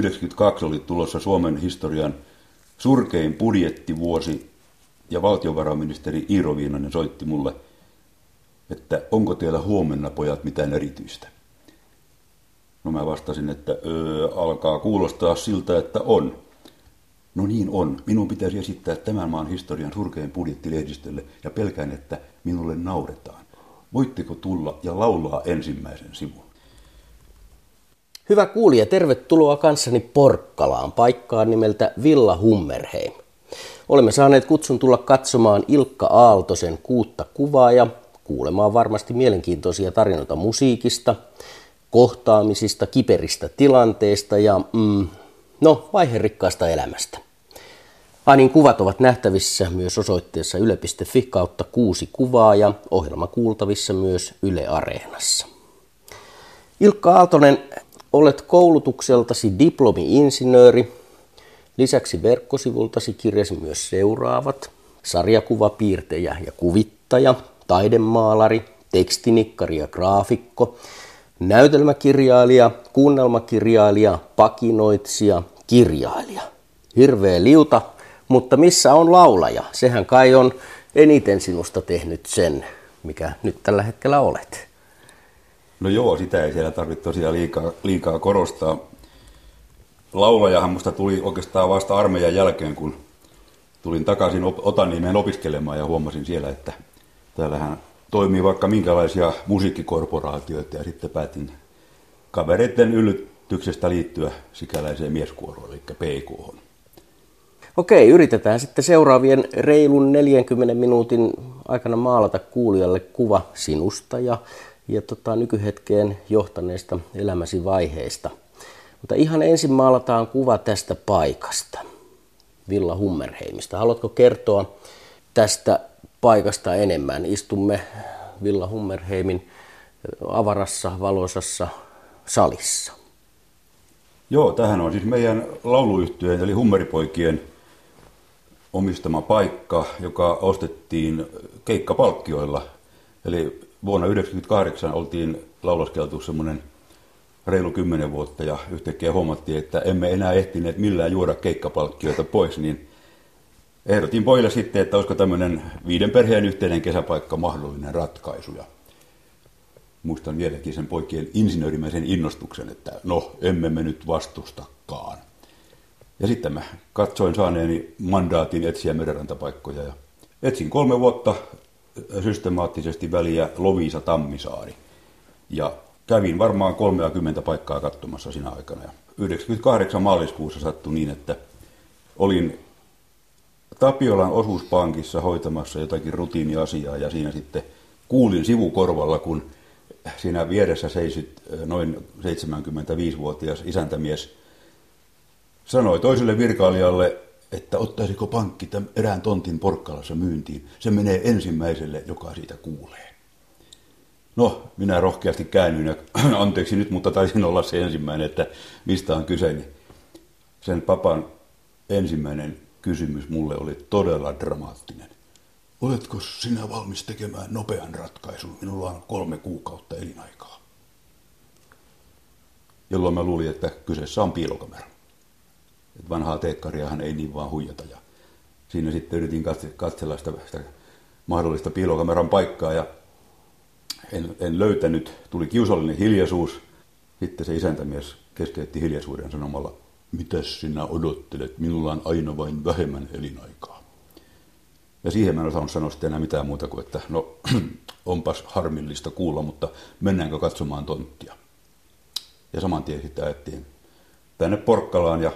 92 oli tulossa Suomen historian surkein budjettivuosi, ja valtiovarainministeri Iiro Viinanen soitti mulle, että onko teillä huomenna pojat mitään erityistä. No mä vastasin, että alkaa kuulostaa siltä, että on. No niin on, minun pitäisi esittää tämän maan historian surkein budjetti lehdistölle ja pelkään, että minulle nauretaan. Voitteko tulla ja laulaa ensimmäisen sivun? Hyvä kuulija, tervetuloa kanssani Porkkalaan, paikkaan nimeltä Villa Hummerheim. Olemme saaneet kutsun tulla katsomaan Ilkka Aaltosen kuutta kuvaa ja kuulemaan varmasti mielenkiintoisia tarinoita musiikista, kohtaamisista, kiperistä tilanteista ja vaiherikkaasta elämästä. Ainin kuvat ovat nähtävissä myös osoitteessa yle.fi kautta 6 kuvaa ja ohjelma kuultavissa myös Yle Areenassa. Ilkka Aaltonen, olet koulutukseltasi diplomi-insinööri. Lisäksi verkkosivultasi kirjasi myös seuraavat: sarjakuvapiirtejä ja kuvittaja, taidemaalari, tekstinikkari ja graafikko, näytelmäkirjailija, kuunnelmakirjailija, pakinoitsija, kirjailija. Hirveä liuta, mutta missä on laulaja? Sehän kai on eniten sinusta tehnyt sen, mikä nyt tällä hetkellä olet. No joo, sitä ei siellä tarvitse tosiaan liikaa korostaa. Laulajahan musta tuli oikeastaan vasta armeijan jälkeen, kun tulin takaisin Otaniemeen opiskelemaan ja huomasin siellä, että täällähän toimii vaikka minkälaisia musiikkikorporaatioita, ja sitten päätin kavereiden yllytyksestä liittyä sikäläiseen mieskuoroon, eli PIKOon. Okei, yritetään sitten seuraavien reilun 40 minuutin aikana maalata kuulijalle kuva sinusta ja nykyhetkeen johtaneesta elämäsi vaiheista. Mutta ihan ensin maalataan kuva tästä paikasta, Villa Hummerheimistä. Haluatko kertoa tästä paikasta enemmän? Istumme Villa Hummerheimin avarassa, valoisassa salissa. Joo, tähän on siis meidän lauluyhtyeen eli Hummeripoikien omistama paikka, joka ostettiin keikkapalkkioilla. Eli vuonna 1998 oltiin laulaskeltu semmoinen reilu 10 vuotta ja yhtäkkiä huomattiin, että emme enää ehtineet millään juoda keikkapalkkioita pois, niin ehdotin pojille sitten, että olisiko tämmöinen 5 perheen yhteinen kesäpaikka mahdollinen ratkaisu. Ja muistan vieläkin sen poikien insinöörimäisen innostuksen, että no, emme me nyt vastustakaan. Ja sitten mä katsoin saaneeni mandaatin etsiä merenrantapaikkoja ja etsin 3 vuotta systemaattisesti väliä Loviisa Tammisaari. Ja kävin varmaan 30 paikkaa katsomassa sinä aikana. Ja 98 maaliskuussa sattui niin, että olin Tapiolan osuuspankissa hoitamassa jotakin rutiiniasiaa, ja siinä sitten kuulin sivukorvalla, kun siinä vieressä seisit noin 75-vuotias isäntämies sanoi toiselle virkailijalle, että ottaisiko pankki tämän erään tontin Porkkalassa myyntiin. Se menee ensimmäiselle, joka siitä kuulee. No, minä rohkeasti käännyin ja anteeksi nyt, mutta taisin olla se ensimmäinen, että mistä on kyse. Niin sen papan ensimmäinen kysymys mulle oli todella dramaattinen. Oletko sinä valmis tekemään nopean ratkaisun? Minulla on 3 kuukautta elinaikaa. Jolloin mä luulin, että kyseessä on piilokamera. Et vanhaa teekkariahan ei niin vaan huijata. Ja siinä sitten yritin katsella sitä mahdollista piilokameran paikkaa ja en löytänyt. Tuli kiusallinen hiljaisuus. Sitten se isäntämies keskeytti hiljaisuuden sanomalla, mitäs sinä odottelet? Minulla on aina vain vähemmän elinaikaa. Ja siihen mä en osannut sanoa enää mitään muuta kuin, että no onpas harmillista kuulla, mutta mennäänkö katsomaan tonttia. Ja saman tien sitten ajettiin tänne Porkkalaan ja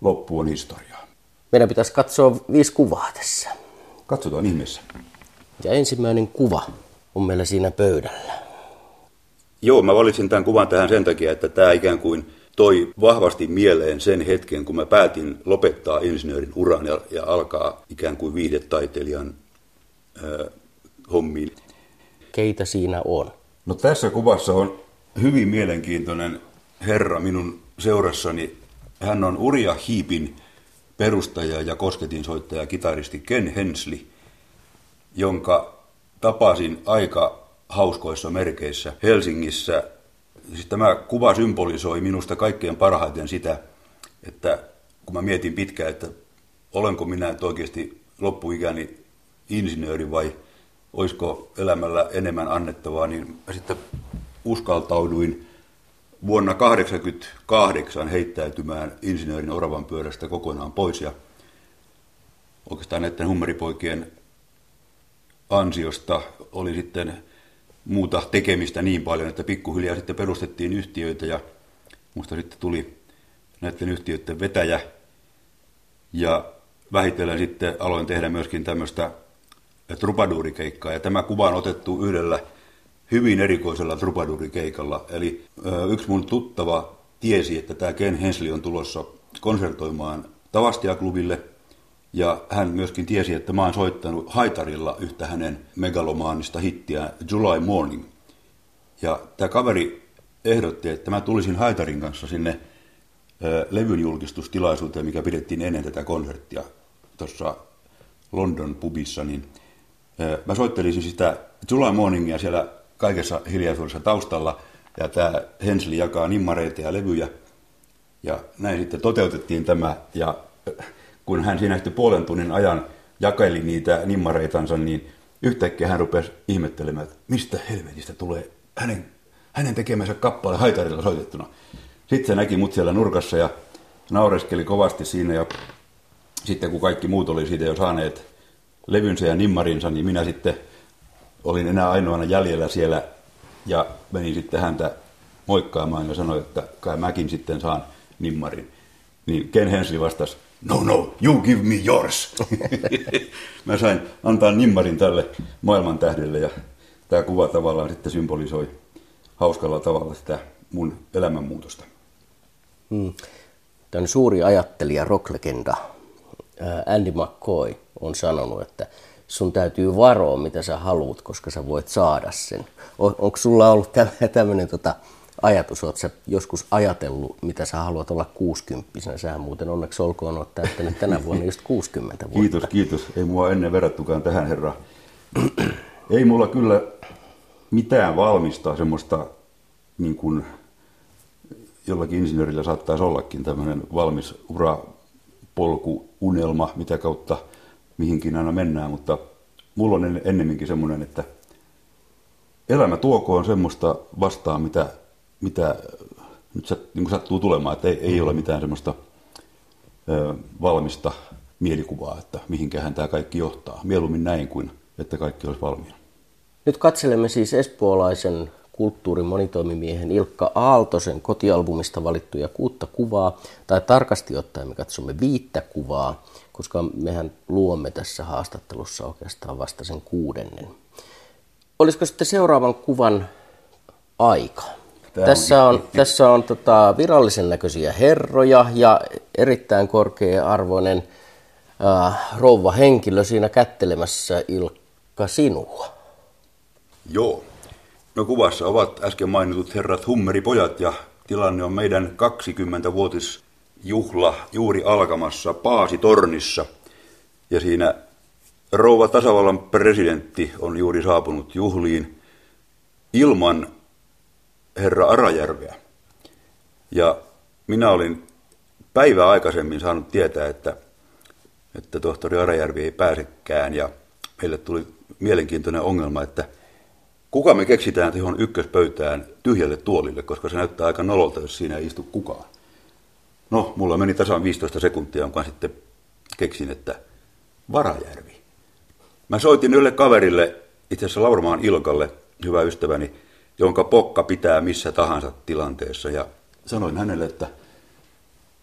loppu on historiaa. Meidän pitäisi katsoa 5 kuvaa tässä. Katsotaan ihmeessä. Ja ensimmäinen kuva on meillä siinä pöydällä. Joo, mä valitsin tämän kuvan tähän sen takia, että tämä ikään kuin toi vahvasti mieleen sen hetken, kun mä päätin lopettaa insinöörin uran ja alkaa ikään kuin viihdetaiteilijan hommiin. Keitä siinä on? No tässä kuvassa on hyvin mielenkiintoinen herra minun seurassani. Hän on Uriah Heepin perustaja ja kosketinsoittaja ja kitaristi Ken Hensley, jonka tapasin aika hauskoissa merkeissä Helsingissä. Siis tämä kuva symbolisoi minusta kaikkein parhaiten sitä että kun mä mietin pitkään, että olenko minä nyt oikeasti loppuikäni insinööri vai olisiko elämällä enemmän annettavaa, niin sitten uskaltauduin vuonna 1988 heittäytymään insinöörin oravan pyörästä kokonaan pois. Ja oikeastaan näiden hummeripoikien ansiosta oli sitten muuta tekemistä niin paljon, että pikkuhiljaa sitten perustettiin yhtiöitä ja musta sitten tuli näiden yhtiöiden vetäjä. Ja vähitellen sitten aloin tehdä myöskin tämmöistä trupaduurikeikkaa, ja tämä kuva on otettu yhdellä hyvin erikoisella trupaduurikeikalla. Eli yksi mun tuttava tiesi, että tämä Ken Hensley on tulossa konsertoimaan Tavastia-klubille, ja hän myöskin tiesi, että mä oon soittanut haitarilla yhtä hänen megalomaanista hittiä July Morning. Ja tämä kaveri ehdotti, että mä tulisin haitarin kanssa sinne levyn julkistustilaisuuteen, mikä pidettiin ennen tätä konserttia tuossa London pubissa, niin mä soittelisin sitä July Morningia siellä kaikessa hiljaisuudessa taustalla, ja tämä Hensley jakaa nimmareita ja levyjä, ja näin sitten toteutettiin tämä, ja kun hän siinä sitten puolen tunnin ajan jakeli niitä nimmareitansa, niin yhtäkkiä hän rupesi ihmettelemään, että mistä helvetistä tulee hänen tekemänsä kappale haitarilla soitettuna. Sitten se näki mut siellä nurkassa ja naureskeli kovasti siinä, ja sitten kun kaikki muut oli siitä jo saaneet levynsä ja nimmarinsa, niin minä sitten olin enää ainoana jäljellä siellä ja menin sitten häntä moikkaamaan ja sanoin, että kai mäkin sitten saan nimmarin. Niin Ken Hensley vastasi, no, you give me yours. Mä sain antaa nimmarin tälle maailmantähdelle, ja tämä kuva tavallaan sitten symbolisoi hauskalla tavalla sitä mun elämänmuutosta. Tämän suuri ajattelija, rocklegenda Andy McCoy on sanonut, että sun täytyy varoa, mitä sä haluat, koska sä voit saada sen. Onko sulla ollut tämmöinen ajatus, oletko sä joskus ajatellut, mitä sä haluat olla 60-vuotiaana? Sähän muuten onneksi olkoon olet täyttänyt tänä vuonna just 60 vuotta. Kiitos. Ei mua ennen verrattukaan tähän herraan. Ei mulla kyllä mitään valmista semmoista, niin kuin jollakin insinöörillä saattaisi ollakin tämmöinen valmis urapolku, unelma, mitä kautta mihinkin aina mennään, mutta mulla on ennemminkin semmoinen, että elämä tuokoon semmoista vastaan, mitä nyt niin sattuu tulemaan, että ei ole mitään semmoista valmista mielikuvaa, että mihinkään tämä kaikki johtaa. Mieluummin näin kuin, että kaikki olisi valmiina. Nyt katselemme siis espoolaisen kulttuurin monitoimimiehen Ilkka Aaltosen kotialbumista valittuja 6 kuvaa, tai tarkasti ottaen me katsomme 5 kuvaa, koska mehän luomme tässä haastattelussa oikeastaan vasta sen 6. Olisiko sitten seuraavan kuvan aika? Tässä on virallisen näköisiä herroja ja erittäin korkea-arvoinen rouva henkilö siinä kättelemässä, Ilkka, sinua. Joo. No, kuvassa ovat äsken mainitut herrat hummeripojat, ja tilanne on meidän 20-vuotisjuhla juuri alkamassa Paasitornissa. Ja siinä rouva tasavallan presidentti on juuri saapunut juhliin ilman herra Arajärveä. Ja minä olin päivää aikaisemmin saanut tietää, että tohtori Arajärvi ei pääsekään, ja meille tuli mielenkiintoinen ongelma, että kuka me keksitään tuohon ykköspöytään tyhjälle tuolille, koska se näyttää aika nololta, jos siinä ei istu kukaan. No, mulla meni tasan 15 sekuntia, jonka sitten keksin, että Varajärvi. Mä soitin yhdelle kaverille, itse asiassa Laurmaan Ilkalle, hyvä ystäväni, jonka pokka pitää missä tahansa tilanteessa. Ja sanoin hänelle, että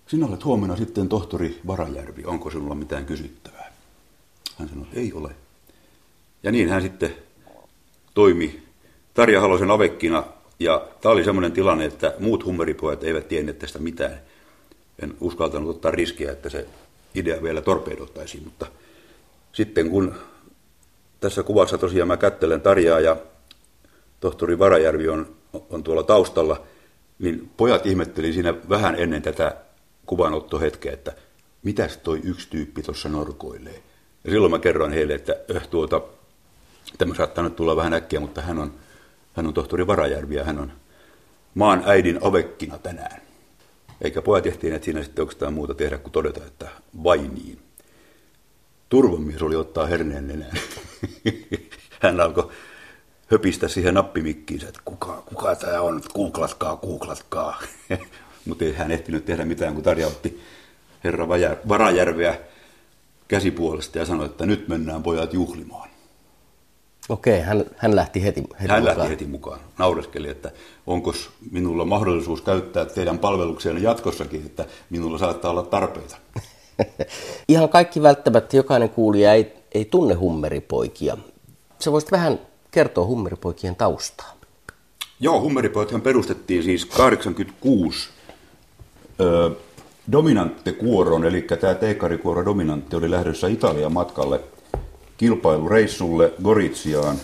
sinä olet huomenna sitten tohtori Varajärvi, onko sinulla mitään kysyttävää? Hän sanoi, että ei ole. Ja niin hän sitten toimi Tarja Halosen avekkina, ja tämä oli semmoinen tilanne, että muut hummeripojat eivät tienneet tästä mitään. En uskaltanut ottaa riskiä, että se idea vielä torpedottaisiin, mutta sitten kun tässä kuvassa tosiaan mä kättelen Tarjaa ja tohtori Varajärvi on tuolla taustalla, niin pojat ihmetteli siinä vähän ennen tätä kuvanottohetkeä, että mitäs toi yksi tyyppi tuossa norkoilee. Ja silloin mä kerron heille, että tämä saattaa nyt tulla vähän äkkiä, mutta hän on tohtori Varajärvi ja hän on maan äidin avekkina tänään. Eikä pojat ehtineet siinä sitten oikeastaan muuta tehdä kuin todeta, että vai niin. Turvammies oli ottaa herneen nenään. Hän alkoi höpistä siihen nappimikkiinsä, että kuka tämä on, googlatkaa. Mutta ei hän ehtinyt tehdä mitään, kun Tarja otti herra Varajärveä käsipuolesta ja sanoi, että nyt mennään pojat juhlimaan. Okei, hän lähti heti mukaan. Naureskeli, että onko minulla mahdollisuus käyttää teidän palveluksenne jatkossakin, että minulla saattaa olla tarpeita. Ihan kaikki välttämättä, jokainen kuulija ei tunne hummeripoikia. Sä voisit vähän kertoa hummeripoikien taustaa. Joo, hummeripoikathan perustettiin siis 86 Dominantti-kuoron, eli tämä teikarikuoro Dominantti oli lähdössä Italian matkalle kilpailureissulle Goriziaan.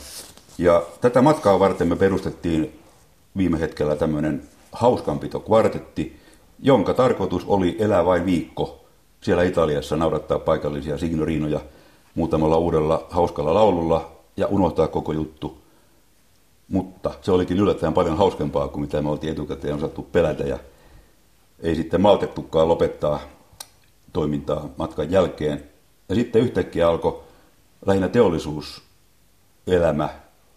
Ja tätä matkaa varten me perustettiin viime hetkellä tämmöinen hauskanpitokvartetti, jonka tarkoitus oli elää vain viikko siellä Italiassa, naurattaa paikallisia signorinoja muutamalla uudella hauskalla laululla ja unohtaa koko juttu. Mutta se olikin yllättäen paljon hauskempaa kuin mitä me oltiin etukäteen osattu pelätä ja ei sitten maltettukaan lopettaa toimintaa matkan jälkeen. Ja sitten yhtäkkiä alkoi lähinnä teollisuuselämä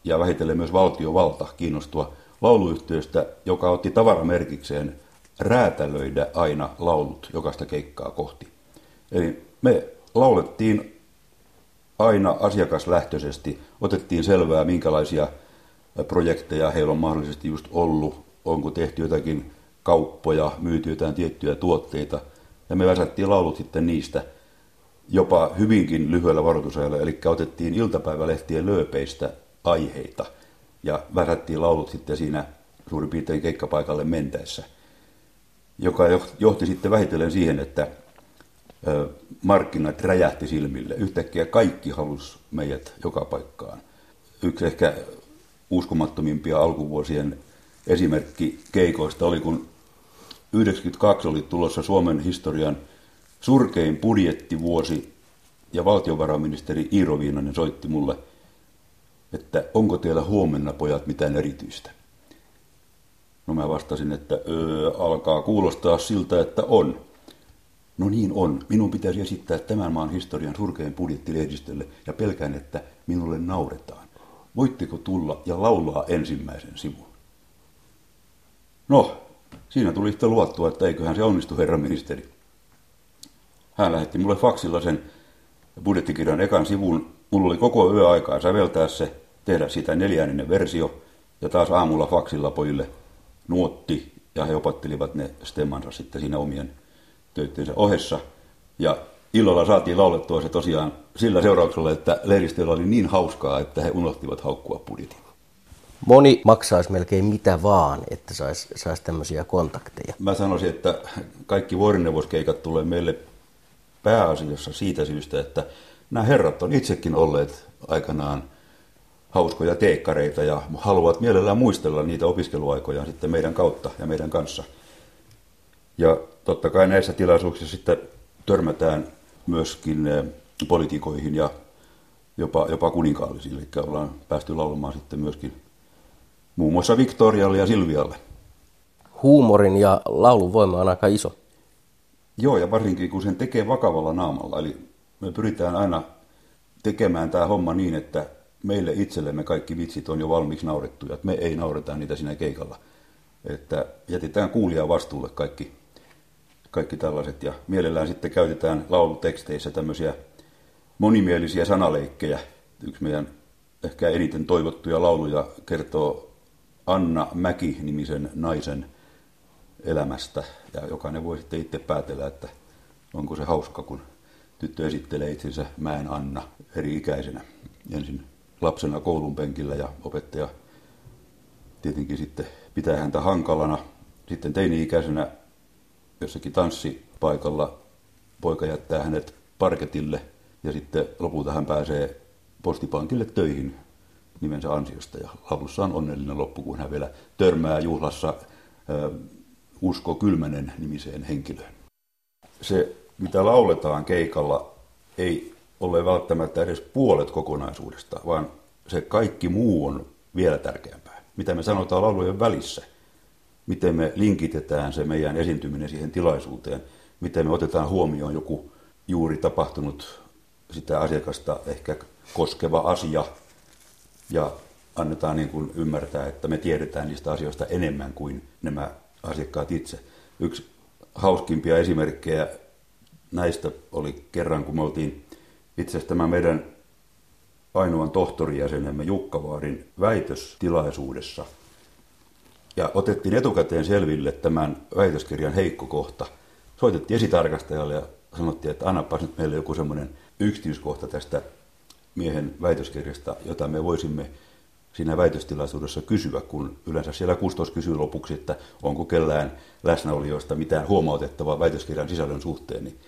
ja vähitellen myös valtiovalta kiinnostua lauluyhtiöstä, joka otti tavaramerkikseen räätälöidä aina laulut jokaista keikkaa kohti. Eli me laulettiin aina asiakaslähtöisesti, otettiin selvää minkälaisia projekteja heillä on mahdollisesti just ollut, onko tehty jotakin kauppoja, myyty jotain tiettyjä tuotteita ja me väsättiin laulut sitten niistä jopa hyvinkin lyhyellä varoitusajalla, eli otettiin iltapäivälehtien lööpeistä aiheita ja väsättiin laulut sitten siinä suurin piirtein keikkapaikalle mentäessä, joka johti sitten vähitellen siihen, että markkinat räjähti silmille. Yhtäkkiä kaikki halusi meidät joka paikkaan. Yksi ehkä uskomattomimpia alkuvuosien esimerkki keikoista oli, kun 1992 oli tulossa Suomen historian surkein budjettivuosi ja valtiovarainministeri Iiro Viinanen soitti mulle, että onko teillä huomenna pojat mitään erityistä. No mä vastasin, että alkaa kuulostaa siltä, että on. No niin on, minun pitäisi esittää tämän maan historian surkein budjetti lehdistölle ja pelkään, että minulle nauretaan. Voitteko tulla ja laulaa ensimmäisen sivun? No, siinä tuli sitten luottua, että eiköhän se onnistu, herra ministeri. Hän lähetti mulle faksilla sen budjettikirjan ekan sivun. Mulla oli koko yö aikaa säveltää se, tehdä sitä neljääninen versio ja taas aamulla faksilla pojille nuotti ja he opattelivat ne stemmansa sitten siinä omien töittensä ohessa. Ja illalla saatiin laulettua se tosiaan sillä seurauksella, että lehdistöllä oli niin hauskaa, että he unohtivat haukkua budjetin. Moni maksaisi melkein mitä vaan, että sais tämmöisiä kontakteja. Mä sanoisin, että kaikki vuorineuvoskeikat tulee meille pääasiassa siitä syystä, että nämä herrat on itsekin olleet aikanaan hauskoja teekkareita ja haluavat mielellään muistella niitä opiskeluaikojaan sitten meidän kautta ja meidän kanssa. Ja totta kai näissä tilaisuuksissa sitten törmätään myöskin poliitikoihin ja jopa kuninkaallisiin, eli ollaan päästy laulamaan sitten myöskin muun muassa Victorialle ja Silvialle. Huumorin ja laulun voima on aika iso. Joo, ja varsinkin kun sen tekee vakavalla naamalla. Eli me pyritään aina tekemään tämä homma niin, että meille itsellemme kaikki vitsit on jo valmiiksi naurettuja. Me ei naureta niitä siinä keikalla. Että jätetään kuulijaa vastuulle kaikki tällaiset. Ja mielellään sitten käytetään lauluteksteissä tämmöisiä monimielisiä sanaleikkejä. Yksi meidän ehkä eniten toivottuja lauluja kertoo Anna Mäki-nimisen naisen elämästä. Ja jokainen voi sitten itse päätellä, että onko se hauska, kun tyttö esittelee itsensä Mäen Anna eri-ikäisenä. Ensin lapsena koulun penkillä ja opettaja tietenkin sitten pitää häntä hankalana. Sitten teini-ikäisenä jossakin tanssipaikalla poika jättää hänet parketille ja sitten lopulta hän pääsee postipankille töihin nimensä ansiosta. Ja laulussa on onnellinen loppu, kun hän vielä törmää juhlassa Usko Kylmänen nimiseen henkilöön. Se, mitä lauletaan keikalla, ei ole välttämättä edes puolet kokonaisuudesta, vaan se kaikki muu on vielä tärkeämpää. Mitä me sanotaan laulujen välissä, miten me linkitetään se meidän esiintyminen siihen tilaisuuteen, miten me otetaan huomioon joku juuri tapahtunut sitä asiakasta ehkä koskeva asia ja annetaan niin kuin ymmärtää, että me tiedetään niistä asioista enemmän kuin nämä asiakkaat itse. Yksi hauskimpia esimerkkejä näistä oli kerran, kun me oltiin itse asiassa tämän meidän ainoan tohtorijäsenemme Jukka Vaarin väitöstilaisuudessa. Ja otettiin etukäteen selville tämän väitöskirjan heikko kohta. Soitettiin esitarkastajalle ja sanottiin, että annapas nyt meille joku semmoinen yksityiskohta tästä miehen väitöskirjasta, jota me voisimme siinä väitöstilaisuudessa kysyä, kun yleensä siellä kustos kysyy lopuksi, että onko kellään läsnäolijoista mitään huomautettavaa väitöskirjan sisällön suhteen. Niin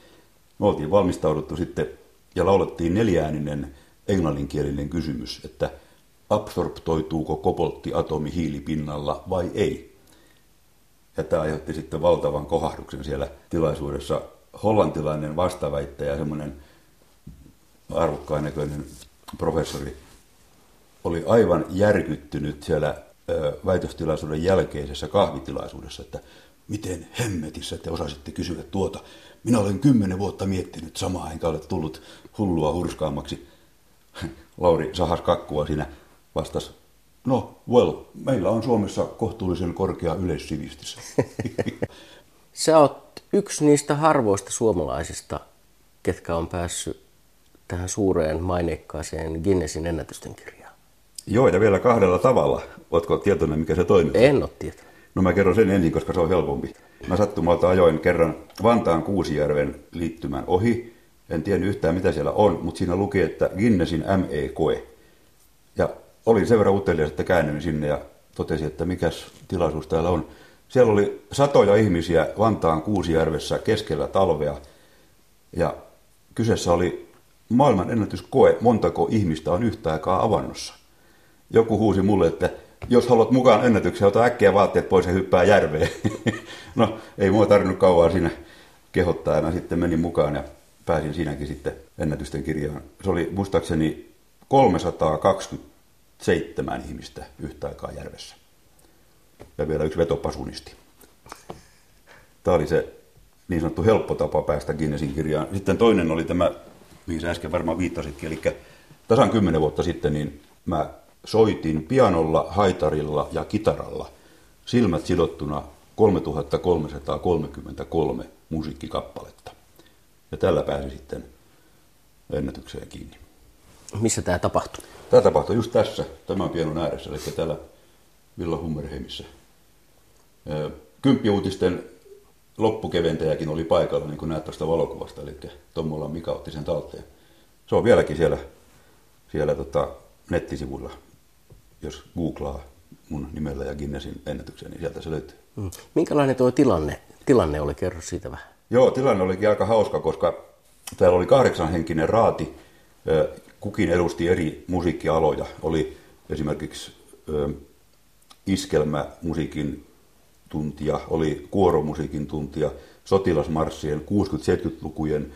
me oltiin valmistauduttu sitten ja laulettiin neliääninen englanninkielinen kysymys, että absorptoituuko kobolttiatomi hiilipinnalla vai ei. Ja tämä aiheutti sitten valtavan kohahduksen siellä tilaisuudessa. Hollantilainen vastaväittäjä, semmoinen arvokkaan näköinen professori, oli aivan järkyttynyt siellä väitöstilaisuuden jälkeisessä kahvitilaisuudessa, että miten hemmetissä te osasitte kysyä tuota. Minä olen 10 vuotta miettinyt samaa, enkä ole tullut hullua hurskaammaksi. Lauri sahas kakkua siinä vastasi, meillä on Suomessa kohtuullisen korkea yleissivistys. Sä oot yksi niistä harvoista suomalaisista, ketkä on päässyt tähän suureen maineikkaaseen Guinnessin ennätysten kirjaan. Joo, ja vielä 2 tavalla. Ootko tietoinen, mikä se toimii? En ole tietoinen. No mä kerron sen ensin, koska se on helpompi. Mä sattumalta ajoin kerran Vantaan Kuusijärven liittymän ohi. En tiennyt yhtään, mitä siellä on, mutta siinä luki, että Guinnessin ME-koe. Ja olin sen verran utelias, että käännyin sinne ja totesin, että mikäs tilaisuus täällä on. Siellä oli 100 ihmisiä Vantaan Kuusijärvessä keskellä talvea. Ja kyseessä oli maailman ennätyskoe, montako ihmistä on yhtä aikaa avannossa. Joku huusi mulle, että jos haluat mukaan ennätykseen, ota äkkiä vaatteet pois ja hyppää järveen. No, ei mua tarvinnut kauan siinä kehottaa ja mä sitten menin mukaan ja pääsin siinäkin sitten ennätysten kirjaan. Se oli muistaakseni 327 ihmistä yhtä aikaa järvessä. Ja vielä yksi vetopasunisti. Tämä oli se niin sanottu helppo tapa päästä Guinnessin kirjaan. Sitten toinen oli tämä, mihin sä äsken varmaan viittasitkin, eli tasan 10 vuotta sitten niin mä soitin pianolla, haitarilla ja kitaralla silmät sidottuna 3333 musiikkikappaletta. Ja tällä pääsi sitten ennätykseen kiinni. Missä tämä tapahtui? Tämä tapahtui just tässä, tämän pianon ääressä, eli täällä Villa Hummerheimissä. Kymppiuutisten loppukeventäjäkin oli paikalla, niin kuin näet tuosta valokuvasta, eli Tommola Mika otti sen talteen. Se on vieläkin siellä nettisivuilla, jos googlaa mun nimellä ja Guinnessin ennätykseen, niin sieltä se löytyy. Minkälainen tuo tilanne oli? Kerro siitä vähän. Joo, tilanne olikin aika hauska, koska täällä oli 8-henkinen raati. Kukin edusti eri musiikkialoja. Oli esimerkiksi iskelmämusiikin tuntia, oli kuoromusiikin tuntia, sotilasmarssien, 60-70-lukujen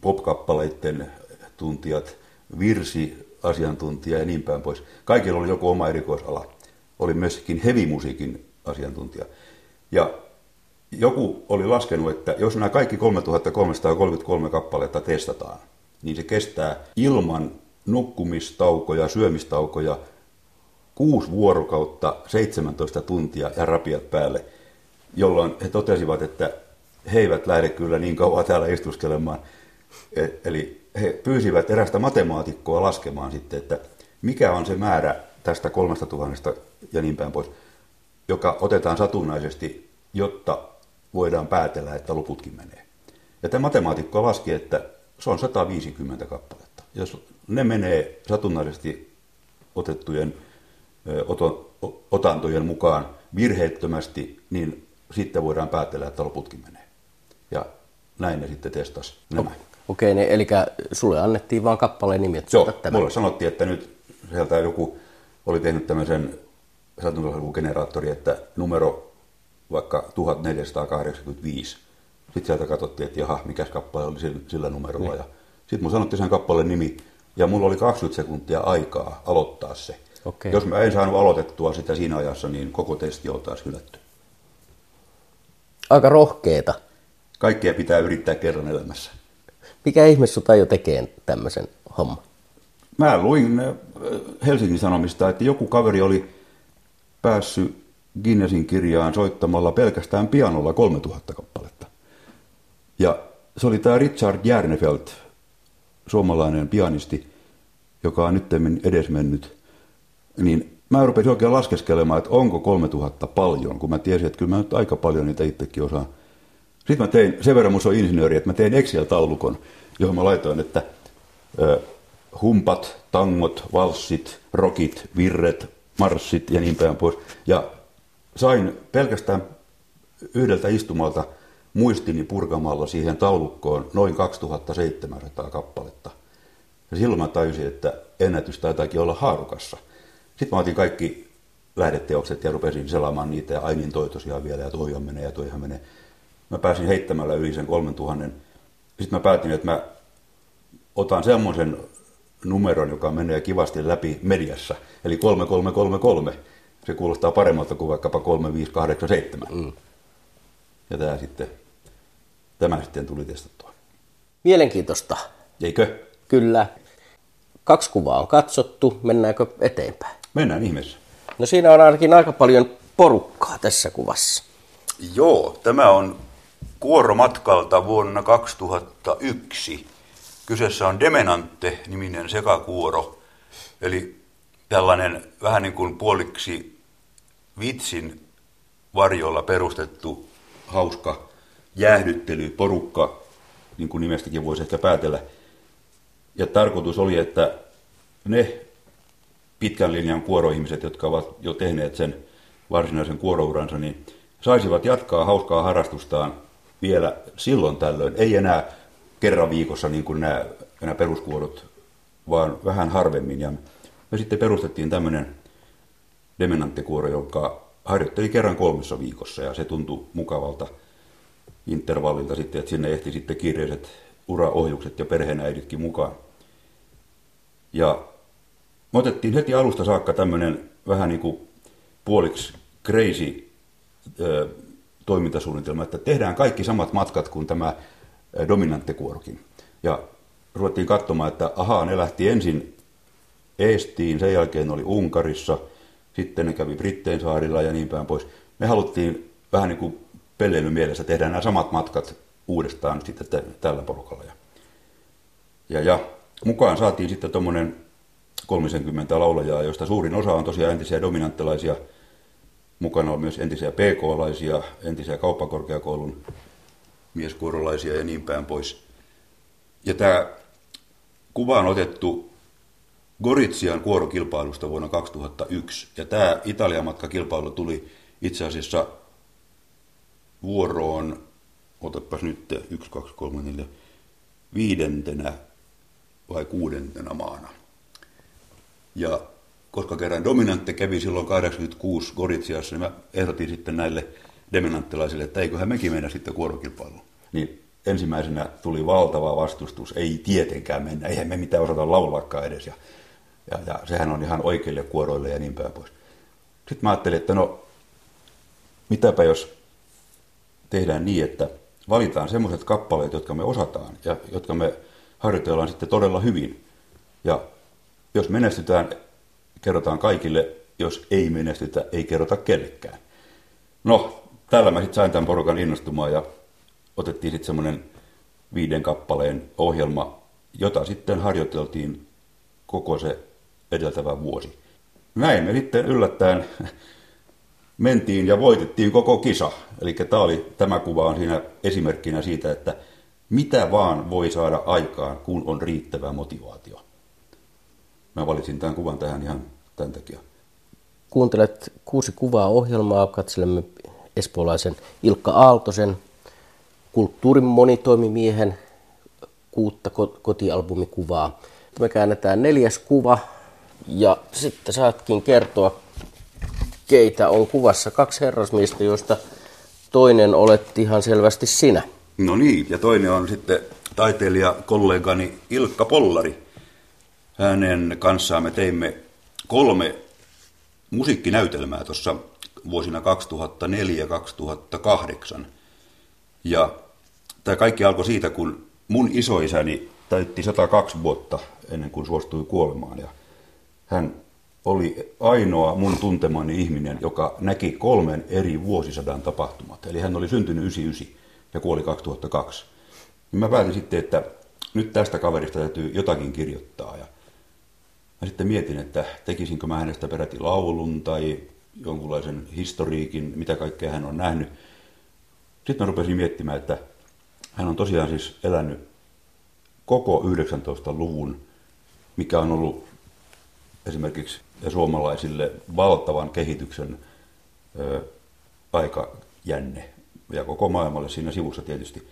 popkappaleiden tuntijat, virsiasiantuntija ja niin päin pois. Kaikilla oli joku oma erikoisala. Oli myöskin hevimusiikin asiantuntija. Ja joku oli laskenut, että jos nämä kaikki 3333 kappaletta testataan, niin se kestää ilman nukkumistaukoja, syömistaukoja 6 vuorokautta, 17 tuntia ja rapiat päälle, jolloin he totesivat, että he eivät lähde kyllä niin kauan täällä istuskelemaan. Eli he pyysivät erästä matemaatikkoa laskemaan sitten, että mikä on se määrä tästä 3000 ja niin päin pois, joka otetaan satunnaisesti, jotta voidaan päätellä, että loputkin menee. Ja tämä matemaatikko laski, että se on 150 kappaletta. Jos ne menee satunnaisesti otettujen otantojen mukaan virheettömästi, niin sitten voidaan päätellä, että loputkin menee. Ja näin ne sitten testasi nämä. Okei, eli sulle annettiin vaan kappaleen nimi, että soita tämän. Mulle sanottiin, että nyt sieltä joku oli tehnyt tämmöisen satunnaislukugeneraattori, että numero vaikka 1485. Sitten sieltä katsottiin, että jaha, mikäs kappale oli sillä numerolla. Niin. Sitten mun sanottiin sen kappaleen nimi, ja mulla oli 20 sekuntia aikaa aloittaa se. Okay. Jos mä en saanut aloitettua sitä siinä ajassa, niin koko testi oltaisiin hylätty. Aika rohkeeta. Kaikkea pitää yrittää kerran elämässä. Mikä ihme sut ajoi tekemään tämmöisen homman? Mä luin Helsingin Sanomista, että joku kaveri oli päässyt Guinnessin kirjaan soittamalla pelkästään pianolla 3000 kappaletta. Ja se oli tämä Richard Järnefelt, suomalainen pianisti, joka on nyttemmin edesmennyt. Niin mä rupesin oikein laskeskelemaan, että onko 3000 paljon, kun mä tiesin, että kyllä mä nyt aika paljon niitä itsekin osaan. Sitten mä tein, sen verran mun on insinööri, että mä tein Excel-taulukon, johon mä laitoin, että humpat, tangot, valssit, rockit, virret, marssit ja niin päin pois. Ja sain pelkästään yhdeltä istumalta muistini purkamalla siihen taulukkoon noin 2700 kappaletta. Ja silloin mä tajusin, että ennätys taitaakin olla haarukassa. Sitten mä otin kaikki lähdeteokset ja rupesin selaamaan niitä ja ainin toi tosiaan vielä ja toihan menee ja toihan menee. Mä pääsin heittämällä yli sen 3000. Sitten mä päätin, että mä otan semmoisen numeron, joka menee kivasti läpi mediassa. Eli 3333. Se kuulostaa paremmalta kuin vaikkapa 3587. Mm. Ja tämä sitten tuli testattua. Mielenkiintoista. Eikö? Kyllä. 2 kuvaa on katsottu. Mennäänkö eteenpäin? Mennään ihmeessä. No siinä on ainakin aika paljon porukkaa tässä kuvassa. Joo, tämä on kuoromatkalta vuonna 2001. Kyseessä on Dominantti-niminen sekakuoro, eli tällainen vähän niin kuin puoliksi vitsin varjolla perustettu hauska jäähdyttelyporukka, niin kuin nimestäkin voisi ehkä päätellä. Ja tarkoitus oli, että ne pitkän linjan kuoroihmiset, jotka ovat jo tehneet sen varsinaisen kuorouransa, niin saisivat jatkaa hauskaa harrastustaan vielä silloin tällöin. Ei enää kerran viikossa niin kuin nämä peruskuorot, vaan vähän harvemmin. Ja me sitten perustettiin tämmöinen Dominantti-kuoro, joka harjoitteli kerran 3 viikossa. Ja se tuntui mukavalta intervallilta sitten, että sinne ehti sitten kiireiset uraohjukset ja perheenäiditkin mukaan. Ja me otettiin heti alusta saakka tämmöinen vähän niin kuin puoliksi crazy toimintasuunnitelma, että tehdään kaikki samat matkat kuin tämä Dominantti-kuorokin. Ja ruvettiin katsomaan, että ahaa, ne lähti ensin Eestiin, sen jälkeen oli Unkarissa, sitten ne kävi Brittein saarilla ja niin päin pois. Me haluttiin vähän niin kuin pelleilymielessä tehdä nämä samat matkat uudestaan sitten tällä porukalla. Ja mukaan saatiin sitten tuommoinen 30 laulajaa, joista suurin osa on tosiaan entisiä dominanttilaisia. Mukana on myös entisiä PK-laisia, entisiä kauppakorkeakoulun mieskuorolaisia ja niin päin pois. Ja tämä kuva on otettu Gorizian kuorokilpailusta vuonna 2001. Ja tämä Italiamatkakilpailu tuli itse asiassa vuoroon, otapas nyt 5. vai 6. maana. Ja koska kerran Dominantti kävi silloin 86 Goriziassa, niin mä ehdotin sitten näille dominanttilaisille, että eiköhän mekin mennä sitten kuorokilpailuun. Niin ensimmäisenä tuli valtava vastustus, ei tietenkään mennä, eihän me mitään osata laulaakaan edes. Ja sehän on ihan oikeille kuoroille ja niin päin pois. Sitten mä ajattelin, että no mitäpä jos tehdään niin, että valitaan semmoiset kappaleet, jotka me osataan ja jotka me harjoitellaan sitten todella hyvin. Ja jos menestytään, kerrotaan kaikille, jos ei menestytä, ei kerrota kellekään. No, tällä mä sitten sain tämän porukan innostumaan ja otettiin sitten semmoinen 5 kappaleen ohjelma, jota sitten harjoiteltiin koko se edeltävä vuosi. Näin me sitten yllättäen mentiin ja voitettiin koko kisa. Eli tämä kuva on siinä esimerkkinä siitä, että mitä vaan voi saada aikaan, kun on riittävä motivaatio. Mä valitsin tämän kuvan tähän ihan tämän takia. Kuuntelet 6 kuvaa ohjelmaa. Katselemme espoolaisen Ilkka Aaltosen, kulttuurin monitoimimiehen, 6 kotialbumikuvaa. Me käännetään 4. kuva ja sitten saatkin kertoa, keitä on kuvassa. 2 herrasmiestä, joista toinen olet ihan selvästi sinä. No niin, ja toinen on sitten taiteilijakollegani Ilkka Pollari. Hänen kanssaan me teimme 3 musiikkinäytelmää tuossa vuosina 2004-2008. Ja tämä kaikki alkoi siitä, kun mun isoisäni täytti 102 vuotta ennen kuin suostui kuolemaan. Ja hän oli ainoa mun tuntemani ihminen, joka näki 3 eri vuosisadan tapahtumat. Eli hän oli syntynyt 99 ja kuoli 2002. Ja mä päätin sitten, että nyt tästä kaverista täytyy jotakin kirjoittaa. Ja mä sitten mietin, että tekisinkö mä hänestä peräti laulun tai jonkunlaisen historiikin, mitä kaikkea hän on nähnyt. Sitten mä rupesin miettimään, että hän on tosiaan siis elänyt koko 19-luvun, mikä on ollut esimerkiksi suomalaisille valtavan kehityksen aikajänne ja koko maailmalle siinä sivussa tietysti.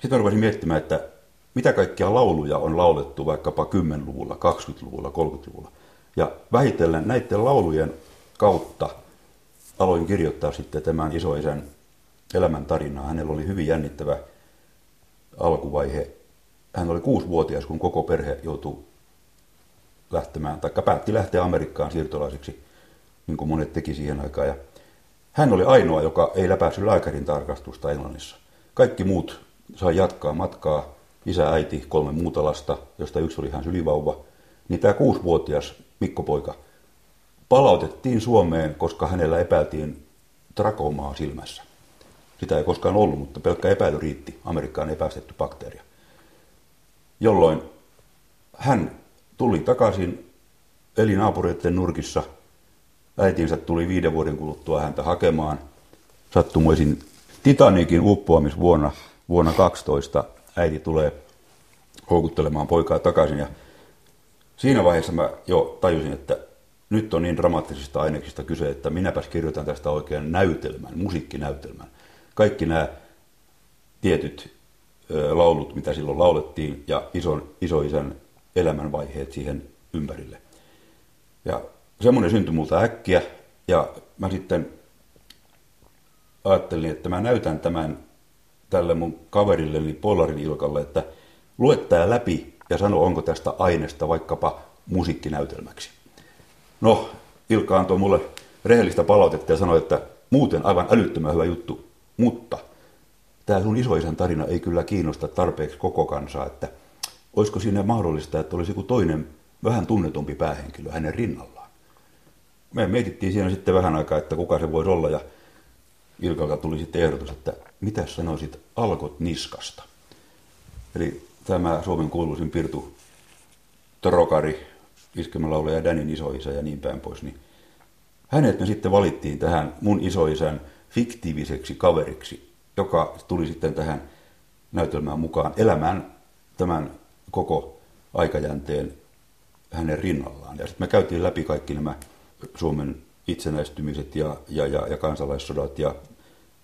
Sitten rupesin miettimään, että mitä kaikkia lauluja on laulettu vaikkapa 10-luvulla, 20-luvulla, 30-luvulla. Ja vähitellen näiden laulujen kautta aloin kirjoittaa sitten tämän isoisän elämäntarinaa. Hänellä oli hyvin jännittävä alkuvaihe. Hän oli 6-vuotias, kun koko perhe joutui lähtemään, taikka päätti lähteä Amerikkaan siirtolaiseksi, niin kuin monet teki siihen aikaan. Ja hän oli ainoa, joka ei läpäissyt lääkärin tarkastusta Englannissa. Kaikki muut sai jatkaa matkaa. Isä, äiti, 3 muuta lasta, josta yksi oli ihan sylivauva. Niin tämä 6-vuotias pikkupoika palautettiin Suomeen, koska hänellä epäiltiin trakomaa silmässä. Sitä ei koskaan ollut, mutta pelkkä epäily riitti. Amerikkaan ei päästetty bakteeria. Jolloin hän tuli takaisin elinaapureiden nurkissa. Äitinsä tuli 5 vuoden kuluttua häntä hakemaan. Sattumoisin Titanikin uppoamisvuonna vuonna 12. Äiti tulee houkuttelemaan poikaa takaisin. Ja siinä vaiheessa mä jo tajusin, että nyt on niin dramaattisista aineksista kyse, että minäpäs kirjoitan tästä oikean näytelmän, musiikkinäytelmän. Kaikki nämä tietyt laulut, mitä silloin laulettiin, ja isoisän elämänvaiheet siihen ympärille. Ja semmoinen syntyi multa äkkiä, ja mä sitten ajattelin, että mä näytän tämän tälle mun kaverilleni Pollarin Ilkalle, että lue tää läpi ja sano, onko tästä aineesta vaikkapa musiikkinäytelmäksi. No, Ilkka antoi mulle rehellistä palautetta ja sanoi, että muuten aivan älyttömän hyvä juttu, mutta tää sun isoisän tarina ei kyllä kiinnosta tarpeeksi koko kansaa, että olisiko siinä mahdollista, että olisi joku toinen vähän tunnetumpi päähenkilö hänen rinnallaan. Me mietittiin siinä sitten vähän aikaa, että kuka se voisi olla, ja Ilkalta tuli sitten ehdotus, että mitä sanoisit Algot Niskasta. Eli tämä Suomen kuuluisin Pirtu Trokari, iskelmälaulaja Danin isoisä ja niin päin pois. Niin hänet me sitten valittiin tähän mun isoisän fiktiiviseksi kaveriksi, joka tuli sitten tähän näytelmään mukaan elämään tämän koko aikajänteen hänen rinnallaan. Ja sitten me käytiin läpi kaikki nämä Suomen itsenäistymiset ja kansalaissodat ja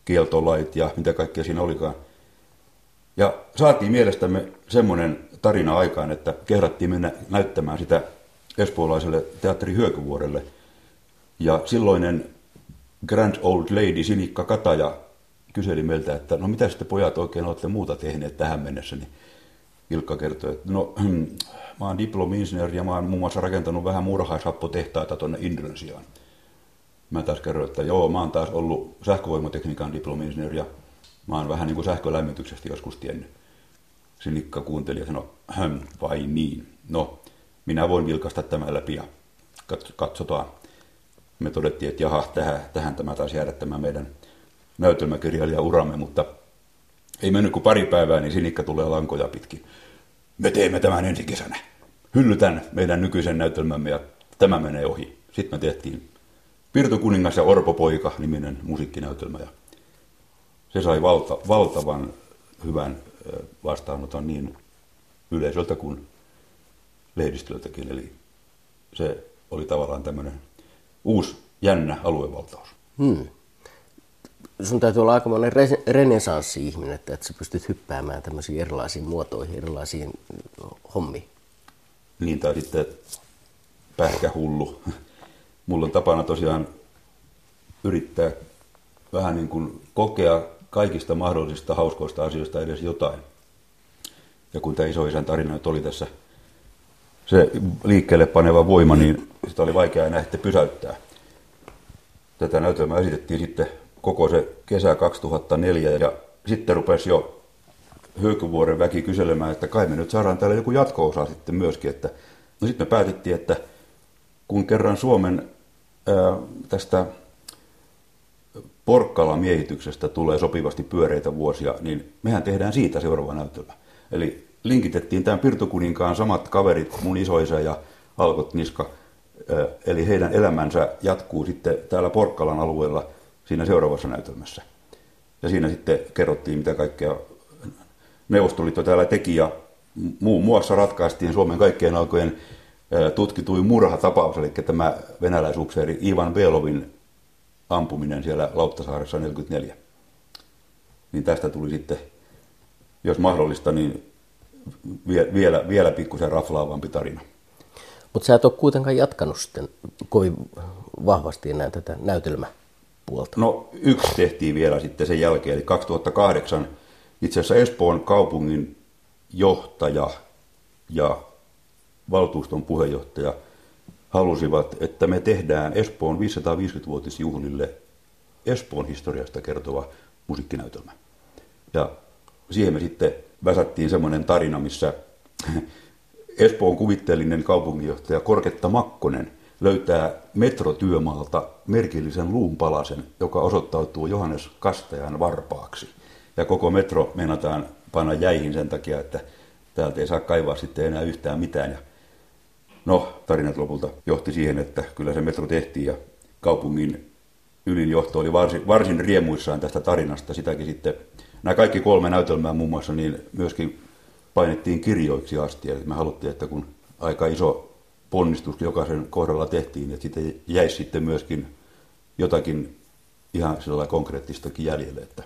kieltolait ja mitä kaikkea siinä olikaan. Ja saatiin mielestämme semmoinen tarina aikaan, että kehdattiin mennä näyttämään sitä espoolaiselle teatteri Hyökyvuorelle. Ja silloinen grand old lady Sinikka Kataja kyseli meiltä, että no mitä sitten pojat oikein olette muuta tehneet tähän mennessä, niin Ilkka kertoi, että no mä oon diplomi-insinööri ja mä oon muun muassa rakentanut vähän murhaishappotehtaita tuonne Indonesiaan. Mä taas kerroin, että joo, mä oon taas ollut sähkövoimatekniikan diplomi-insinööri ja mä oon vähän niin kuin sähkölämmityksestä joskus tiennyt. Sinikka kuunteli ja sanoi, vai niin? No, minä voin vilkaista tämän läpi ja katsotaan. Me todettiin, että jaha, tähän tämä taisi jäädä tämä meidän näytelmäkirjailijauramme, mutta ei mennyt kuin pari päivää, niin Sinikka tulee lankoja pitkin. Me teemme tämän ensi kesänä. Hyllytän meidän nykyisen näytelmämme ja tämä menee ohi. Sitten me tehtiin Pirtukuningas ja Orpopoika -niminen musiikkinäytelmä. Ja se sai valtavan hyvän vastaanoton niin yleisöltä kuin lehdistöltäkin. Eli se oli tavallaan tämmöinen uusi jännä aluevaltaus. Sun täytyy olla aikamoinen renesanssi-ihminen, että sä pystyt hyppäämään tämmöisiin erilaisiin muotoihin, erilaisiin hommiin. Niin, tai sitten pähkähullu. Mulla on tapana tosiaan yrittää vähän niin kuin kokea kaikista mahdollisista hauskoista asioista edes jotain. Ja kun tämä isoisän tarina nyt oli tässä se liikkeelle paneva voima, niin sitä oli vaikea enää pysäyttää. Tätä näytelmää esitettiin sitten koko se kesä 2004 ja sitten rupesi jo Höykyvuoren väki kyselemään, että kai me nyt saadaan täällä joku jatko-osa sitten myöskin. Että, no sitten me päätettiin, että kun kerran Suomen tästä Porkkala-miehityksestä tulee sopivasti pyöreitä vuosia, niin mehän tehdään siitä seuraava näytelmä. Eli linkitettiin tämän Pirtukuninkaan samat kaverit, mun isoisä ja Algot Niska, eli heidän elämänsä jatkuu sitten täällä Porkkalan alueella siinä seuraavassa näytelmässä. Ja siinä sitten kerrottiin, mitä kaikkea Neuvostoliitto täällä teki, ja muun muassa ratkaistiin Suomen kaikkien aikojen tutkituin murhatapaus, eli tämä venäläisupseeri Ivan Beelovin ampuminen siellä Lauttasaaressa 44. Niin tästä tuli sitten, jos mahdollista, niin vielä pikkusen raflaavampi tarina. Mutta sä et ole kuitenkaan jatkanut sitten kovin vahvasti enää tätä näytelmäpuolta. No yksi tehtiin vielä sitten sen jälkeen, eli 2008 itse asiassa Espoon kaupungin johtaja ja valtuuston puheenjohtaja halusivat, että me tehdään Espoon 550-vuotisjuhlille Espoon historiasta kertova musiikkinäytelmä. Ja siihen me sitten väsättiin semmoinen tarina, missä Espoon kuvitteellinen kaupunginjohtaja Korketta Makkonen löytää metrotyömaalta merkillisen luunpalasen, joka osoittautuu Johannes Kastajan varpaaksi. Ja koko metro meinataan panna jäihin sen takia, että täältä ei saa kaivaa sitten enää yhtään mitään. No, tarinat lopulta johti siihen, että kyllä se metro tehtiin ja kaupungin ylinjohto oli varsin riemuissaan tästä tarinasta. Sitäkin sitten, nämä kaikki kolme näytelmää muun muassa, niin myöskin painettiin kirjoiksi asti. Eli me haluttiin, että kun aika iso ponnistus jokaisen kohdalla tehtiin, että siitä jäisi sitten myöskin jotakin ihan sellainen konkreettistakin jäljelle, että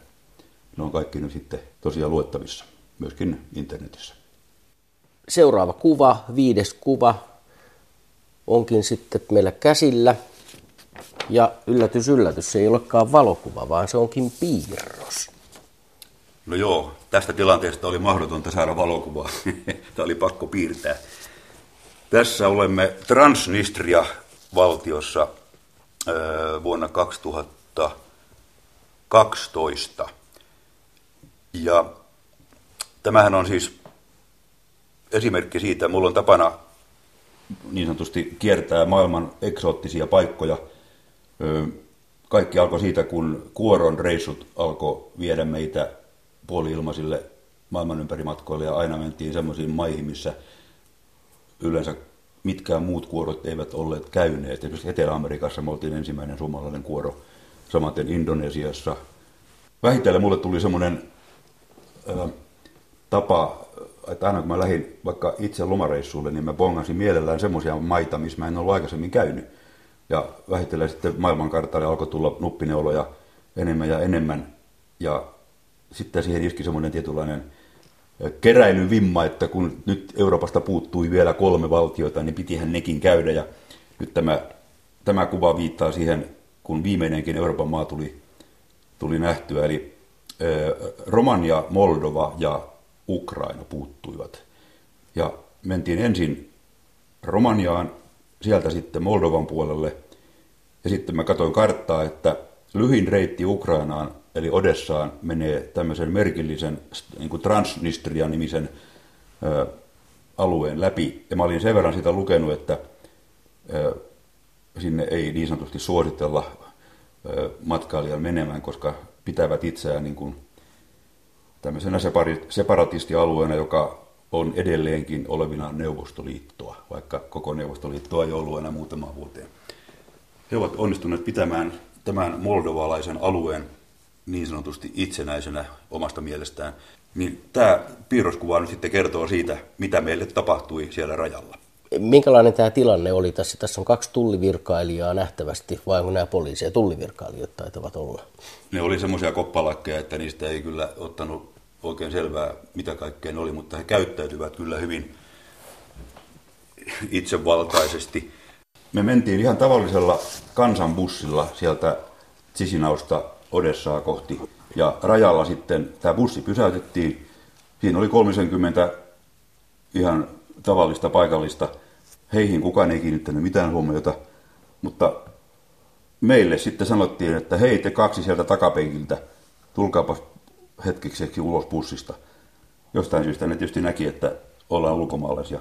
ne on kaikki nyt sitten tosiaan luettavissa, myöskin internetissä. Seuraava kuva, 5. kuva, onkin sitten meillä käsillä. Ja yllätys, yllätys, se ei olekaan valokuva, vaan se onkin piirros. No joo, tästä tilanteesta oli mahdotonta saada valokuvaa. Tämä oli pakko piirtää. Tässä olemme Transnistria-valtiossa vuonna 2012. Ja tämähän on siis esimerkki siitä, mulla on tapana niin sanotusti kiertää maailman eksoottisia paikkoja. Kaikki alkoi siitä, kun Kuoron reissut alkoi viedä meitä puoli-ilmaisille maailman ympärimatkoille ja aina mentiin semmoisiin maihin, missä yleensä mitkään muut kuorot eivät olleet käyneet. Esimerkiksi Etelä-Amerikassa me oltiin ensimmäinen suomalainen kuoro, samaten Indonesiassa. Vähitellen mulle tuli semmoinen tapa, että aina kun mä lähdin vaikka itse lomareissulle, niin mä bongasin mielellään semmoisia maita, missä mä en ollut aikaisemmin käynyt. Ja vähitellen sitten maailmankartalle alkoi tulla nuppineuloja enemmän ja enemmän. Ja sitten siihen iski semmoinen tietynlainen keräilyvimma, että kun nyt Euroopasta puuttui vielä 3 valtiota, niin pitihän nekin käydä. Ja nyt tämä kuva viittaa siihen, kun viimeinenkin Euroopan maa tuli nähtyä. Eli Romania, Moldova ja Ukraina puuttuivat. Ja mentiin ensin Romaniaan, sieltä sitten Moldovan puolelle. Ja sitten mä katsoin karttaa, että lyhin reitti Ukrainaan, eli Odessaan, menee tämmöisen merkillisen niin kuin Transnistria-nimisen alueen läpi. Ja mä olin sen verran sitä lukenut, että sinne ei niin sanotusti suositella matkailijan menemään, koska pitävät itseään niin kuin tämmöisenä separatistialueena, joka on edelleenkin olevinaan Neuvostoliittoa, vaikka koko Neuvostoliittoa ei ollut enää muutamaan vuoteen. He ovat onnistuneet pitämään tämän moldovalaisen alueen niin sanotusti itsenäisenä omasta mielestään. Niin tämä piirroskuva nyt sitten kertoo siitä, mitä meille tapahtui siellä rajalla. Minkälainen tämä tilanne oli tässä? Tässä on 2 tullivirkailijaa nähtävästi, vai onko nämä poliisia tullivirkailijat taitavat olla? Ne oli semmoisia koppalakkeja, että niistä ei kyllä ottanut oikein selvää, mitä kaikkea ne oli, mutta he käyttäytyvät kyllä hyvin itsevaltaisesti. Me mentiin ihan tavallisella kansanbussilla sieltä Chisinausta Odessaa kohti, ja rajalla sitten tämä bussi pysäytettiin. Siinä oli 30 ihan tavallista paikallista. Heihin kukaan ei kiinnittänyt mitään huomiota, mutta meille sitten sanottiin, että hei te kaksi sieltä takapenkiltä, tulkaapas hetkeksi ulos bussista. Jostain syystä ne tietysti näki, että ollaan ulkomaalaisia.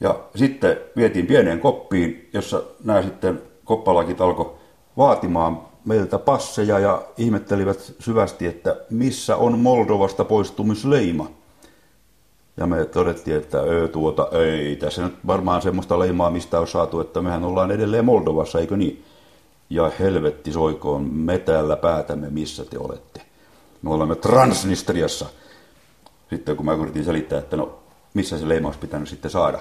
Ja sitten vietiin pieneen koppiin, jossa nämä sitten koppalakit alkoi vaatimaan meiltä passeja ja ihmettelivät syvästi, että missä on Moldovasta poistumisleima. Ja me todettiin, että ei tässä nyt varmaan semmoista leimaa mistä on saatu, että mehän ollaan edelleen Moldovassa, eikö niin? Ja helvetti soikoon, me täällä päätämme missä te olette. Me olemme Transnistriassa. Sitten kun mä yritin selittää, että no missä se leima olisi pitänyt sitten saada.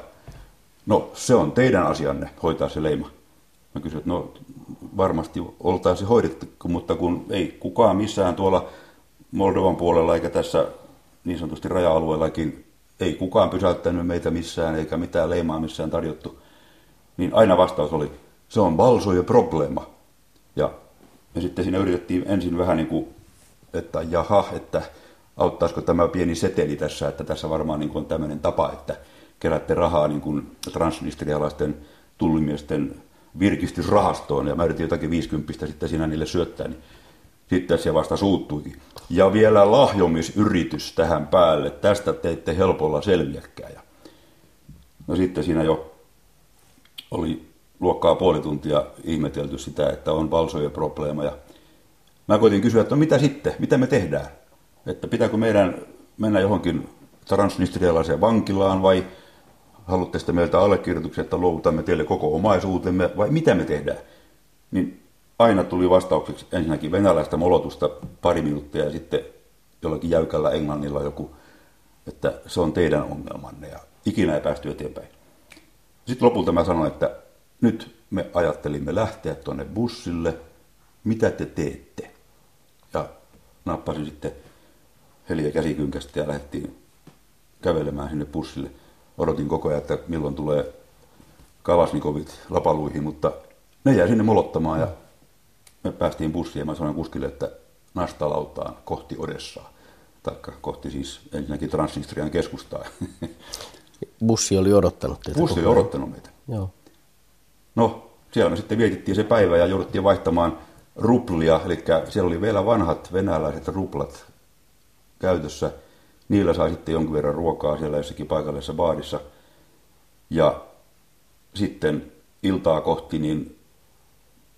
No se on teidän asianne, hoitaa se leima. Mä kysyin, että no varmasti oltaisi hoidettu, mutta kun ei kukaan missään tuolla Moldovan puolella eikä tässä niin sanotusti raja-alueellakin ei kukaan pysäyttänyt meitä missään eikä mitään leimaa missään tarjottu, niin aina vastaus oli, se on balsoje probleema. Ja me sitten siinä yritettiin ensin vähän niin kuin, että jaha, että auttaisiko tämä pieni seteli tässä, että tässä varmaan niin kuin on tämmöinen tapa, että kerätte rahaa niin kuin transnistrialaisten tullimiesten virkistysrahastoon, ja mä yritin jotakin 50 sitten siinä niille syöttää, niin sitten se vasta suuttuikin. Ja vielä lahjomisyritys tähän päälle, tästä te ette helpolla selviäkään. No sitten siinä jo oli luokkaa puoli tuntia ihmetelty sitä, että on balsojen probleema, ja mä koitin kysyä, että no mitä sitten, mitä me tehdään? Että pitääkö meidän mennä johonkin transnistrialaiseen vankilaan vai haluatte sitten meiltä allekirjoituksia, että luovutamme teille koko omaisuutemme vai mitä me tehdään? Niin aina tuli vastaukseksi ensinnäkin venäläistä molotusta pari minuuttia ja sitten jollakin jäykällä englannilla joku, että se on teidän ongelmanne ja ikinä ei päästy eteenpäin. Sitten lopulta mä sanoin, että nyt me ajattelimme lähteä tuonne bussille, mitä te teette? Ja nappasin sitten heliä käsikynkästä ja lähdettiin kävelemään sinne bussille. Odotin koko ajan, että milloin tulee kalasnikovit lapaluihin, mutta ne jäi sinne molottamaan ja me päästiin bussiin ja mä sanoin kuskille, että nastalautaan kohti Odessaa, taikka kohti siis ensinnäkin Transnistrian keskustaa. Bussi oli odottanut teitä. Bussi oli odottanut meitä. Joo. No, siellä me sitten vietittiin se päivä ja jouduttiin vaihtamaan ruplia, eli siellä oli vielä vanhat venäläiset ruplat käytössä. Niillä sai sitten jonkin verran ruokaa siellä jossakin paikallisessa baarissa. Ja sitten iltaa kohti niin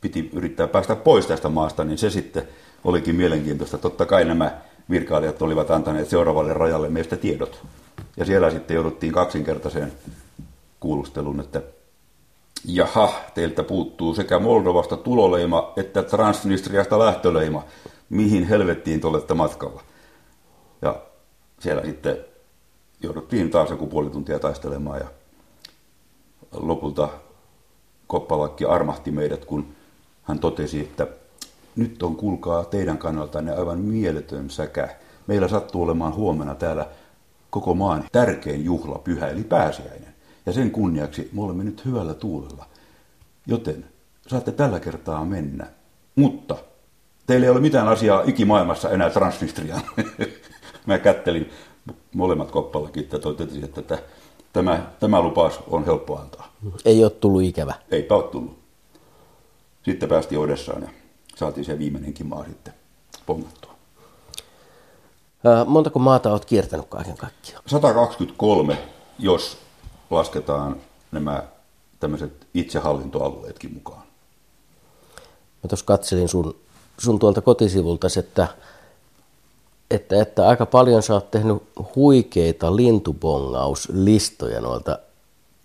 piti yrittää päästä pois tästä maasta, niin se sitten olikin mielenkiintoista. Totta kai nämä virkailijat olivat antaneet seuraavalle rajalle meistä tiedot. Ja siellä sitten jouduttiin kaksinkertaiseen kuulusteluun, että jaha, teiltä puuttuu sekä Moldovasta tuloleima että Transnistriasta lähtöleima. Mihin helvettiin te olette matkalla? Ja siellä sitten jouduttiin taas joku puoli tuntia taistelemaan ja lopulta koppalakki armahti meidät, kun hän totesi, että nyt on kuulkaa teidän kannaltanne aivan mieletön säkä. Meillä sattuu olemaan huomenna täällä koko maan tärkein juhlapyhä eli pääsiäinen. Ja sen kunniaksi me olemme nyt hyvällä tuulella, joten saatte tällä kertaa mennä, mutta teillä ei ole mitään asiaa ikimaailmassa enää Transnistriaan. Mä kättelin molemmat koppallakin, että totesin, että tämä lupaus on helppo antaa. Ei ole tullut ikävä. Eipä ole tullut. Sitten päästiin Odessaan ja saatiin se viimeinenkin maa sitten pommattua. Montako maata olet kiertänyt kaiken kaikkiaan? 123, jos lasketaan nämä tämmöiset itsehallintoalueetkin mukaan. Mä tuossa katselin sun tuolta kotisivultasi, että aika paljon sä oot tehnyt huikeita lintubongauslistoja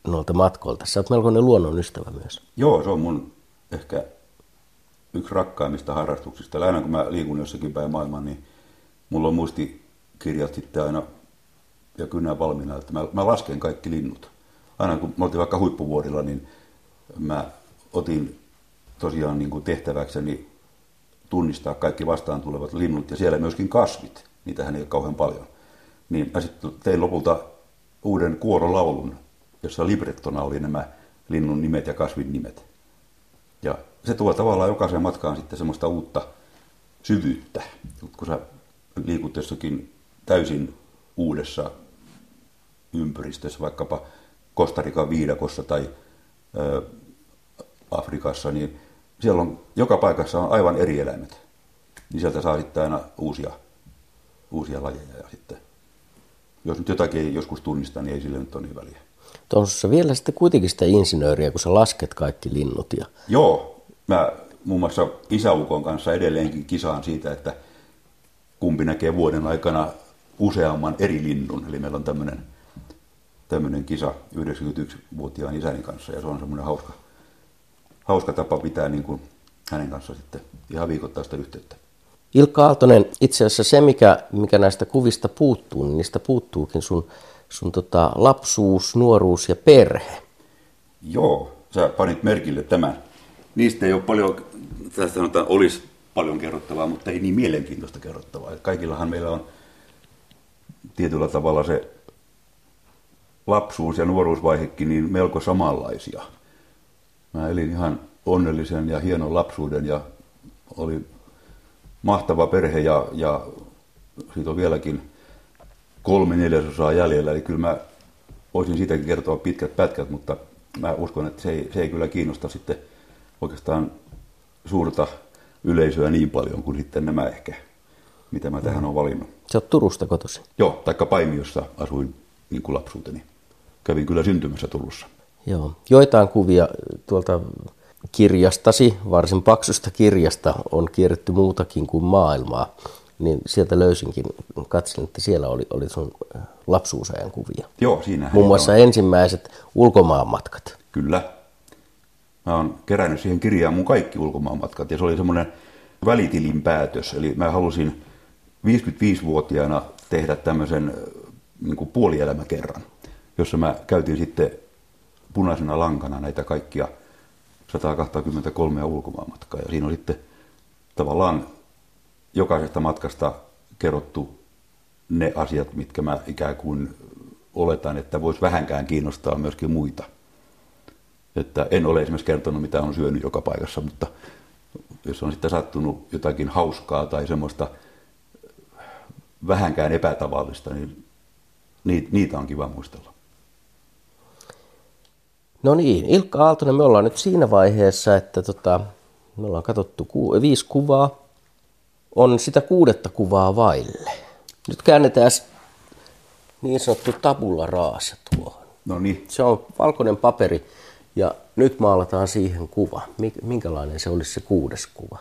noilta matkoilta. Sä oot melkoinen luonnon ystävä myös. Joo, se on mun ehkä yksi rakkaimmista harrastuksista. Aina kun mä liikun jossakin päin maailman, niin mulla on muistikirjat sitten aina ja kynä valmiina, että mä lasken kaikki linnut. Aina kun mä oltiin vaikka huippuvuodilla, niin mä otin tosiaan niin kuin tehtäväkseni tunnistaa kaikki vastaan tulevat linnut ja siellä myöskin kasvit, niitähän ei ole kauhean paljon. Niin mä sitten tein lopulta uuden kuorolaulun, jossa librettona oli nämä linnun nimet ja kasvin nimet. Ja se tuo tavallaan jokaisen matkaan sitten semmoista uutta syvyyttä, kun sä liikut jossakin täysin uudessa ympäristössä, vaikkapa Kostarikan viidakossa tai Afrikassa, niin siellä on, joka paikassa on aivan eri eläimet. Niin sieltä saa sitten aina uusia lajeja. Ja sitten, jos nyt jotakin ei joskus tunnista, niin ei sille nyt ole niin väliä. Tuossa vielä sitten kuitenkin sitä insinööriä, kun sä lasket kaikki linnut. Ja... Joo, mä muun muassa isäukon kanssa edelleenkin kisaan siitä, että kumpi näkee vuoden aikana useamman eri linnun. Eli meillä on tämmöinen kisa 91-vuotiaan isäni kanssa, ja se on semmoinen hauska tapa pitää niin kuin hänen kanssaan sitten ihan viikoittaista yhteyttä. Ilkka Aaltonen, itse asiassa se, mikä näistä kuvista puuttuu, niin niistä puuttuukin sun lapsuus, nuoruus ja perhe. Joo, sä panit merkille tämän. Niistä ei ole paljon, tässä sanotaan, olisi paljon kerrottavaa, mutta ei niin mielenkiintoista kerrottavaa. Kaikillahan meillä on tietyllä tavalla se lapsuus- ja nuoruusvaihekin niin melko samanlaisia. Mä elin ihan onnellisen ja hienon lapsuuden ja oli mahtava perhe ja siitä on vieläkin 3/4 jäljellä. Eli kyllä mä voisin siitäkin kertoa pitkät pätkät, mutta mä uskon, että se ei kyllä kiinnosta sitten oikeastaan suurta yleisöä niin paljon kuin sitten nämä ehkä, mitä mä tähän olen valinnut. Sä oot Turusta kotoisin? Joo, taikka Paimiossa asuin niin kuin lapsuuteni. Kävin kyllä syntymässä Turussa. Joo, joitain kuvia tuolta kirjastasi, varsin paksusta kirjasta, on kierretty muutakin kuin maailmaa. Niin sieltä löysinkin, katselin, että siellä oli sun lapsuusajan kuvia. Joo, siinähän muun muassa on ensimmäiset ulkomaanmatkat. Kyllä. Mä oon kerännyt siihen kirjaan mun kaikki ulkomaanmatkat, ja se oli semmoinen välitilinpäätös. Eli mä halusin 55-vuotiaana tehdä tämmöisen niin kuin puolielämäkerran, jossa mä käytin sitten punaisena lankana näitä kaikkia 123 ulkomaanmatkaa. Ja siinä on sitten tavallaan jokaisesta matkasta kerrottu ne asiat, mitkä mä ikään kuin oletan, että voisi vähänkään kiinnostaa myöskin muita. Että en ole esimerkiksi kertonut, mitä on syönyt joka paikassa, mutta jos on sitten sattunut jotakin hauskaa tai semmoista vähänkään epätavallista, niin niitä on kiva muistella. No niin, Ilkka Aaltonen, me ollaan nyt siinä vaiheessa, että me ollaan katsottu 5 kuvaa. On sitä 6. kuvaa vaille. Nyt käännetään niin sanottu tabula rasa tuohon. No niin. Se on valkoinen paperi ja nyt maalataan siihen kuva. Minkälainen se olisi se 6. kuva?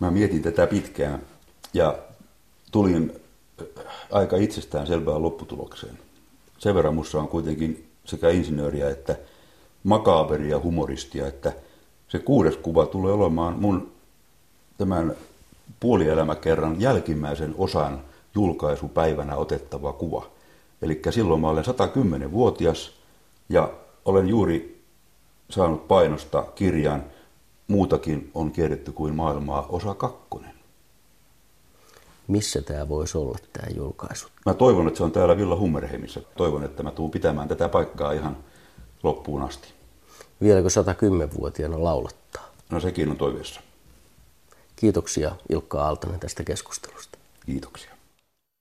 Mä mietin tätä pitkään ja tulin aika itsestään selvään lopputulokseen. Sen verran musta on kuitenkin sekä insinööriä että makaaberia humoristia, että se 6. kuva tulee olemaan mun tämän puolielämäkerran jälkimmäisen osan julkaisupäivänä otettava kuva. Eli silloin mä olen 110-vuotias ja olen juuri saanut painosta kirjan Muutakin on kierretty kuin maailmaa osa 2. Missä tämä voisi olla tämä julkaisu? Mä toivon, että se on täällä Villa Hummerheimissä. Toivon, että mä tuun pitämään tätä paikkaa ihan loppuun asti. Vieläkö 110-vuotiaana laulattaa? No sekin on toiveessa. Kiitoksia Ilkka Aaltonen tästä keskustelusta. Kiitoksia.